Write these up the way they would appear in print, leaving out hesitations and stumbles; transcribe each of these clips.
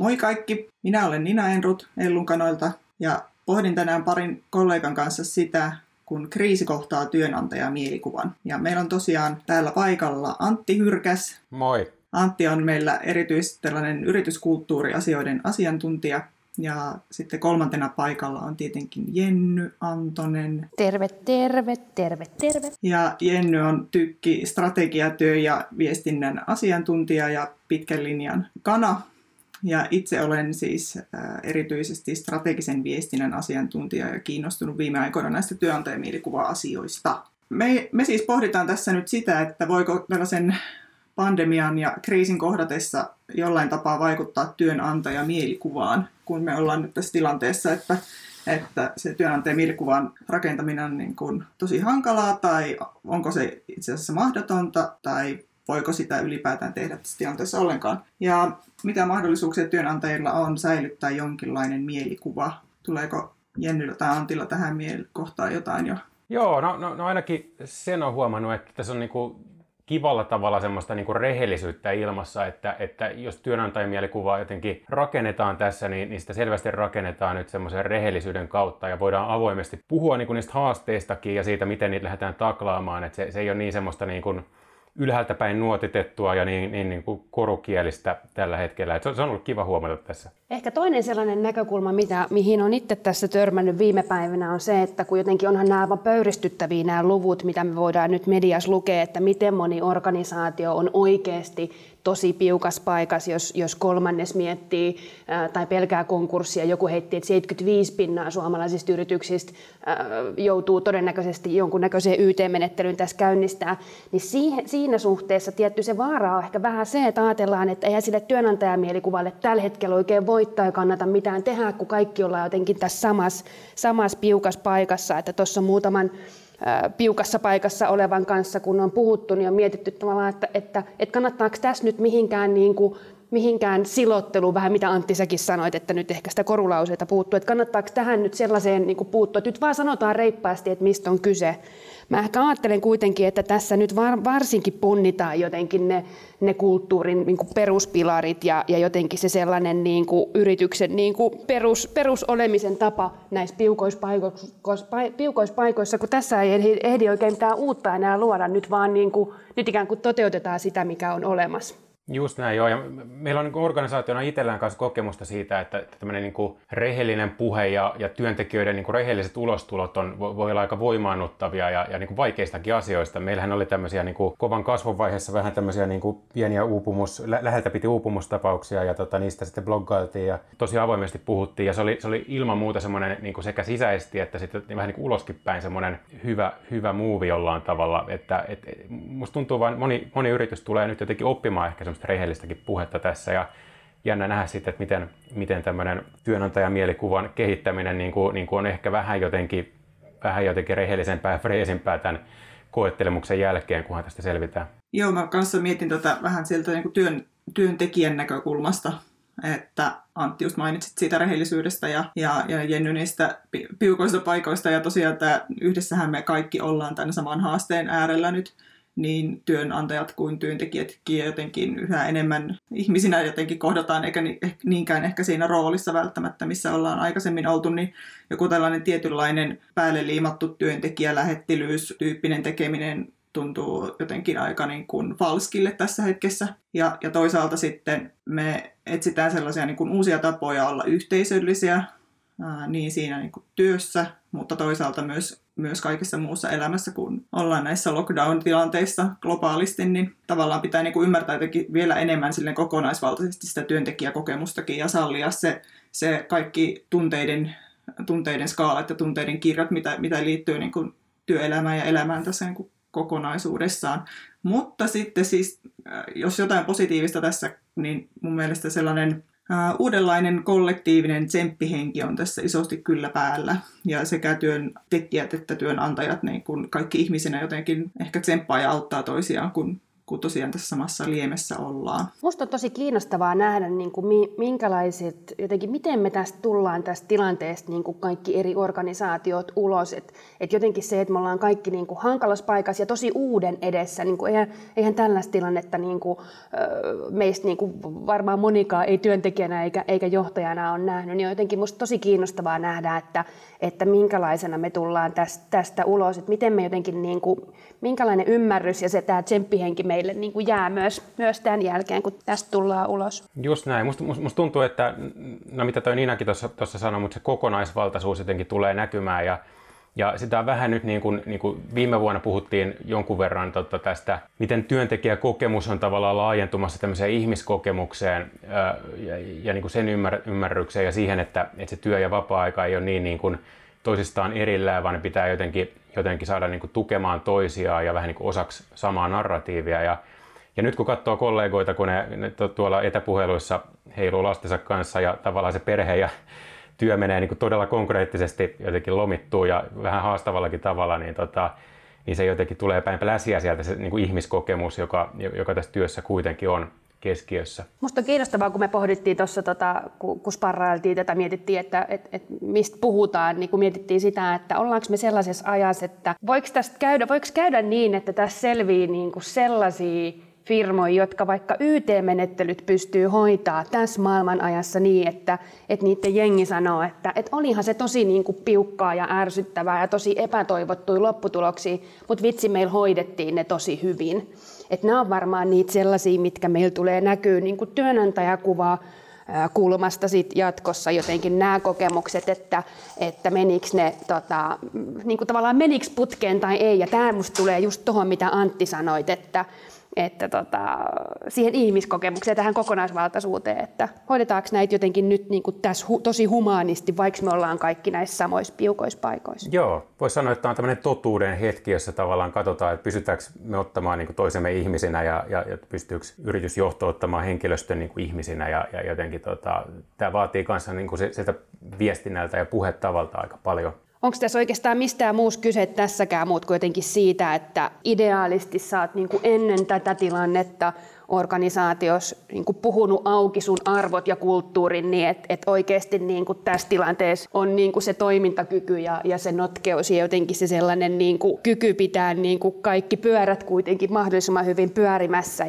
Moi kaikki! Minä olen Nina Enrut Ellunkanoilta ja pohdin tänään parin kollegan kanssa sitä, kun kriisi kohtaa työnantajamielikuvan. Ja meillä on tosiaan täällä paikalla Antti Hyrkäs. Moi! Antti on meillä erityisesti tällainen yrityskulttuuriasioiden asiantuntija. Ja sitten kolmantena paikalla on tietenkin Jenny Antonen. Terve, terve, terve, terve. Ja Jenny on Tykki strategiatyö- ja viestinnän asiantuntija ja pitkän linjan kana. Ja itse olen siis erityisesti strategisen viestinnän asiantuntija ja kiinnostunut viime aikoina näistä työnantajamielikuva-asioista. Me siis pohditaan tässä nyt sitä, että voiko tällaisen pandemian ja kriisin kohdatessa jollain tapaa vaikuttaa työnantajamielikuvaan, kun me ollaan nyt tässä tilanteessa, että se työnantajamielikuvan rakentaminen on niin kuin tosi hankalaa, tai onko se itse asiassa mahdotonta, tai voiko sitä ylipäätään tehdä tässä tilanteessa ollenkaan. Ja mitä mahdollisuuksia työnantajilla on säilyttää jonkinlainen mielikuva? Tuleeko Jennyllä tai Antilla tähän kohtaan jotain jo? Joo, no ainakin sen on huomannut, että tässä on niinku kivalla tavalla semmoista niinku rehellisyyttä ilmassa, että jos työnantajamielikuvaa jotenkin rakennetaan tässä, niin sitä selvästi rakennetaan nyt semmoisen rehellisyyden kautta ja voidaan avoimesti puhua niinku niistä haasteistakin ja siitä, miten niitä lähdetään taklaamaan. Että se ei ole niin semmoista niinku ylhäältä päin nuotitettua ja niin kuin korukielistä tällä hetkellä. Et se on ollut kiva huomata tässä. Ehkä toinen sellainen näkökulma, mihin on itse tässä törmännyt viime päivinä, on se, että kun jotenkin onhan nämä aivan pöyristyttäviä nämä luvut, mitä me voidaan nyt mediassa lukea, että miten moni organisaatio on oikeasti tosi piukas paikas, jos kolmannes miettii tai pelkää konkurssia. Joku heitti, että 75% suomalaisista yrityksistä joutuu todennäköisesti jonkunnäköiseen YT-menettelyyn tässä käynnistää. Niin siinä suhteessa tietty se vaara on ehkä vähän se, että ajatellaan, että eihän sille työnantajamielikuvalle tällä hetkellä oikein voittaa ja kannata mitään tehdä, kun kaikki ollaan jotenkin tässä samassa piukas paikassa, että tuossa muutaman piukassa paikassa olevan kanssa, kun on puhuttu, niin on mietitty tavallaan, että kannattaako tässä nyt mihinkään silotteluun, vähän mitä Antti säkin sanoit, että nyt ehkä sitä korulauseita puuttuu, että kannattaako tähän nyt sellaiseen niin kuin puuttua, että nyt vaan sanotaan reippaasti, että mistä on kyse. Mä ehkä ajattelen kuitenkin, että tässä nyt varsinkin punnitaan jotenkin ne kulttuurin niin kuin peruspilarit ja jotenkin se sellainen niin kuin yrityksen niin kuin perusolemisen tapa näissä piukoissa paikoissa, kun tässä ei ehdi oikein mitään uutta enää luoda, nyt vaan niin kuin, nyt ikään kuin toteutetaan sitä, mikä on olemassa. Just näin, joo. Ja meillä on niin organisaationa itsellään kanssa kokemusta siitä, että tämmöinen niin rehellinen puhe ja työntekijöiden niin rehelliset ulostulot voi olla aika voimaannuttavia ja niin vaikeistakin asioista. Meillähän oli tämmöisiä niin kovan kasvun vaiheessa vähän tämmöisiä niin pieniä läheltä piti uupumustapauksia ja niistä sitten bloggailtiin ja tosi avoimesti puhuttiin. Ja se oli ilman muuta semmoinen niin sekä sisäisesti että sitten vähän niin uloskin päin semmoinen hyvä muuvi jollain tavalla. Että musta tuntuu vaan, moni yritys tulee nyt jotenkin oppimaan ehkä semmoista rehellistäkin puhetta tässä ja jännä nähdä sitten, että miten tämmöinen työnantajamielikuvan kehittäminen niin kuin on ehkä vähän jotenkin rehellisempää ja freesimpää tämän koettelemuksen jälkeen, kunhan tästä selvitään. Joo, mä kanssa mietin vähän sieltä niin kuin työntekijän näkökulmasta, että Antti just mainitsit siitä rehellisyydestä ja Jenny niistä piukoista paikoista ja tosiaan yhdessähän me kaikki ollaan tämän saman haasteen äärellä nyt. Niin työnantajat kuin työntekijätkin jotenkin yhä enemmän ihmisinä jotenkin kohdataan, eikä niinkään ehkä siinä roolissa välttämättä, missä ollaan aikaisemmin oltu, niin joku tällainen tietynlainen päälle liimattu työntekijälähettilyys tyyppinen tekeminen tuntuu jotenkin aika niin kuin falskille tässä hetkessä. Ja toisaalta sitten me etsitään sellaisia niin kuin uusia tapoja olla yhteisöllisiä niin siinä niin kuin työssä, mutta toisaalta myös kaikessa muussa elämässä, kun ollaan näissä lockdown-tilanteissa globaalisti, niin tavallaan pitää niin kuin ymmärtää jotenkin vielä enemmän silleen kokonaisvaltaisesti sitä työntekijäkokemustakin ja sallia se kaikki tunteiden skaalat ja tunteiden kirjat, mitä liittyy niin kuin työelämään ja elämään tässä niin kuin kokonaisuudessaan. Mutta sitten siis, jos jotain positiivista tässä, niin mun mielestä sellainen uudenlainen kollektiivinen tsemppihenki on tässä isosti kyllä päällä. Ja sekä työntekijät että työnantajat, niin kun kaikki ihmisinä jotenkin ehkä tsemppaa ja auttaa toisiaan, kun kun tosiaan tässä samassa liemessä ollaan. Musta on tosi kiinnostavaa nähdä, niin kuin minkälaiset, jotenkin miten me tästä tullaan tästä tilanteesta niin kuin kaikki eri organisaatiot ulos. Että jotenkin se, että me ollaan kaikki niin kuin hankalassa paikassa ja tosi uuden edessä. Niin kuin eihän tällaista tilannetta niin kuin, meistä niin kuin varmaan monikaan ei työntekijänä eikä johtajana ole nähnyt. Niin on jotenkin musta tosi kiinnostavaa nähdä, että minkälaisena me tullaan tästä ulos. Että miten me jotenkin, niin kuin, minkälainen ymmärrys ja se tämä tsemppihenki meille niin kuin jää myös tämän jälkeen, kun tästä tullaan ulos. Just näin. Musta tuntuu, että no mitä toi Ninakin tuossa sanoi, mutta se kokonaisvaltaisuus jotenkin tulee näkymään. Ja sitä on vähän nyt, niin kuin viime vuonna puhuttiin jonkun verran tästä, miten työntekijäkokemus on tavallaan laajentumassa tämmöiseen ihmiskokemukseen ja niin kuin sen ymmärrykseen ja siihen, että se työ ja vapaa-aika ei ole niin kuin toisistaan erillään, vaan ne pitää jotenkin saada niin kuin tukemaan toisiaan ja vähän niin kuin osaksi samaa narratiivia. Ja nyt kun katsoo kollegoita, kun ne tuolla etäpuheluissa heiluu lastensa kanssa ja tavallaan se perhe ja työ menee niin kuin todella konkreettisesti jotenkin lomittuu ja vähän haastavallakin tavalla, niin se jotenkin tulee päin läsiä sieltä se niin kuin ihmiskokemus, joka tässä työssä kuitenkin on keskiössä. Musta on kiinnostavaa, kun me pohdittiin tuossa, kun sparrailtiin tätä, mietittiin, että mistä puhutaan, niin kun mietittiin sitä, että ollaanko me sellaisessa ajassa, että voiko käydä niin, että tässä selviää niin kuin sellaisia firmoja, jotka vaikka YT-menettelyt pystyy hoitaa tässä maailmanajassa niin, että niiden jengi sanoo, että olihan se tosi niin kuin piukkaa ja ärsyttävää ja tosi epätoivottuja lopputuloksia, mutta vitsi, meillä hoidettiin ne tosi hyvin. Että nämä on varmaan niitä sellaisia, mitkä meillä tulee näkyy niin kuin työnantajakuvaa kulmasta sit jatkossa jotenkin nämä kokemukset, että menikö ne niin kuin tavallaan meniks putkeen tai ei. Ja tämä musta tulee just tuohon, mitä Antti sanoit, että siihen ihmiskokemukseen, tähän kokonaisvaltaisuuteen, että hoidetaanko näitä jotenkin nyt niin kuin tässä tosi humaanisti, vaikka me ollaan kaikki näissä samoissa piukoissa paikoissa. Joo, voisi sanoa, että tämä on tämmöinen totuuden hetki, jossa tavallaan katsotaan, että pystytäänkö me ottamaan niin kuin toisemme ihmisinä ja pystyykö yritysjohto ottamaan henkilöstön niin kuin ihmisinä ja jotenkin tämä vaatii kanssa niin kuin sieltä viestinnältä ja puhetavalta aika paljon. Onko tässä oikeastaan mistään muusta kyse tässäkään muut kuin jotenkin siitä, että ideaalisti sä oot niin kuin ennen tätä tilannetta organisaatiossa niin kuin puhunut auki sun arvot ja kulttuurin, niin että oikeasti niin kuin tässä tilanteessa on niin kuin se toimintakyky ja se notkeus ja jotenkin se sellainen niin kuin kyky pitää niin kuin kaikki pyörät kuitenkin mahdollisimman hyvin pyörimässä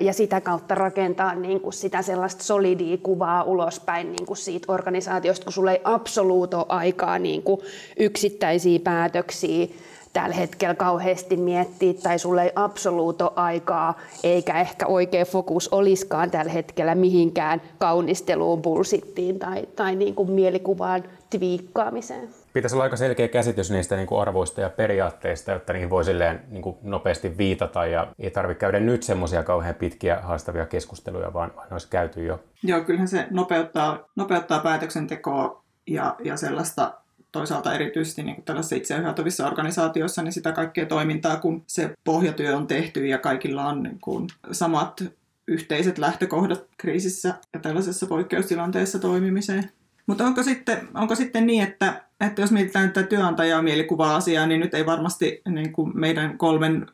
ja sitä kautta rakentaa niin kuin sitä sellaista solidia kuvaa ulospäin niin kuin siitä organisaatiosta, kun sulla ei absoluut ole aikaa niin kuin yksittäisiä päätöksiä tällä hetkellä kauheasti miettiä, tai sulle ei absoluuto aikaa, eikä ehkä oikea fokus oliskaan tällä hetkellä mihinkään kaunisteluun, bullshittiin tai niin kuin mielikuvaan twiikkaamiseen. Pitäisi olla aika selkeä käsitys niistä niin kuin arvoista ja periaatteista, jotta niihin voi silleen niin kuin nopeasti viitata ja ei tarvitse käydä nyt semmoisia kauhean pitkiä haastavia keskusteluja, vaan olisi käyty jo. Joo, kyllähän se nopeuttaa päätöksentekoa ja sellaista. Toisaalta erityisesti niin kuin tällaisissa itseohjautuvissa organisaatioissa niin sitä kaikkea toimintaa, kun se pohjatyö on tehty ja kaikilla on niin kuin samat yhteiset lähtökohdat kriisissä ja tällaisessa poikkeustilanteessa toimimiseen. Mutta onko sitten niin, että jos mietitään tätä työnantajaa mielikuva-asiaa, niin nyt ei varmasti niin kuin meidän kolmen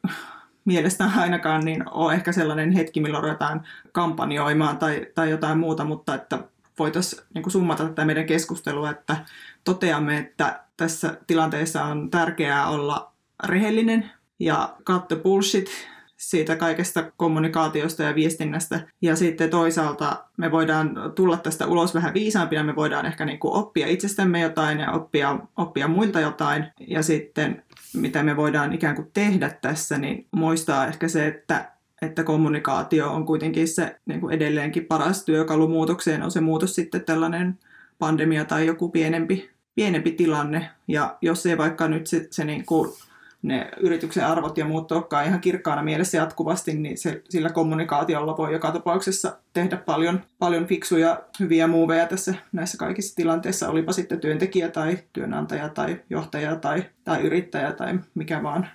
mielestä ainakaan niin ole ehkä sellainen hetki, milloin ruvetaan kampanjoimaan tai jotain muuta, mutta että voitaisiin niin summata tätä meidän keskustelua, että toteamme, että tässä tilanteessa on tärkeää olla rehellinen ja cut the bullshit siitä kaikesta kommunikaatiosta ja viestinnästä. Ja sitten toisaalta me voidaan tulla tästä ulos vähän viisaampina, me voidaan ehkä niin kuin oppia itsestämme jotain ja oppia muilta jotain. Ja sitten mitä me voidaan ikään kuin tehdä tässä, niin muistaa ehkä se, että kommunikaatio on kuitenkin se niin kuin edelleenkin paras työkalu muutokseen, on se muutos sitten tällainen pandemia tai joku pienempi tilanne. Ja jos ei vaikka nyt se niin kuin ne yrityksen arvot ja muut olekaan ihan kirkkaana mielessä jatkuvasti, niin sillä kommunikaatiolla voi joka tapauksessa tehdä paljon fiksuja, hyviä muuveja tässä näissä kaikissa tilanteissa, olipa sitten työntekijä tai työnantaja tai johtaja tai yrittäjä tai mikä vaan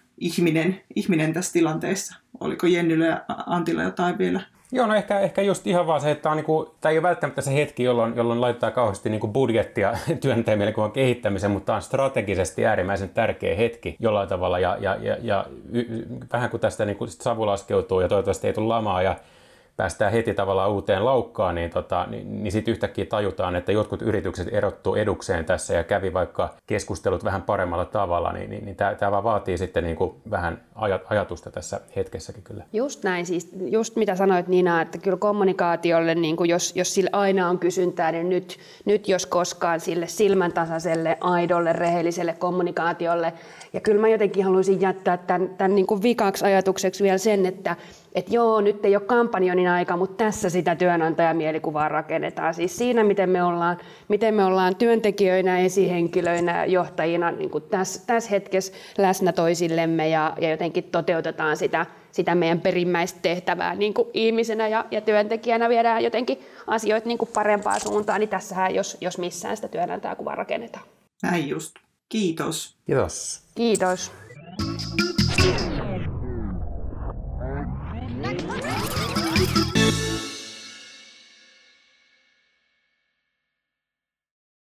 ihminen tässä tilanteessa. Oliko Jennyllä ja Antilla jotain vielä? Joo, no ehkä just ihan vaan se, että on, niin kuin, tämä ei ole välttämättä se hetki, jolloin laittaa kauheasti niin kuin budjettia työntäjille kuin kehittämiseen, mutta tämä on strategisesti äärimmäisen tärkeä hetki jollain tavalla ja vähän kuin tästä niin kuin savu laskeutuu ja toivottavasti ei tule lamaa ja päästään heti tavallaan uuteen laukkaan, niin sitten yhtäkkiä tajutaan, että jotkut yritykset erottuu edukseen tässä ja kävi vaikka keskustelut vähän paremmalla tavalla, niin tämä vaan vaatii sitten niin kuin vähän ajatusta tässä hetkessäkin kyllä. Just näin, siis just mitä sanoit Nina, että kyllä kommunikaatiolle, niin kuin jos sillä aina on kysyntää, niin nyt jos koskaan sille silmäntasaiselle, aidolle, rehelliselle kommunikaatiolle. Ja kyllä mä jotenkin haluaisin jättää tämän niin kuin vikaksi ajatukseksi vielä sen, että joo, nyt ei ole kampanjonin aika, mutta tässä sitä työnantajamielikuvaa rakennetaan. Siis siinä, miten me ollaan työntekijöinä, esihenkilöinä, johtajina niin kuin tässä hetkessä läsnä toisillemme ja jotenkin toteutetaan sitä meidän perimmäistä tehtävää niin kuin ihmisenä ja työntekijänä, viedään jotenkin asioita niin kuin parempaan suuntaan, niin tässähän jos missään sitä työnantajakuvaa rakennetaan. Näin just. Kiitos. Kiitos.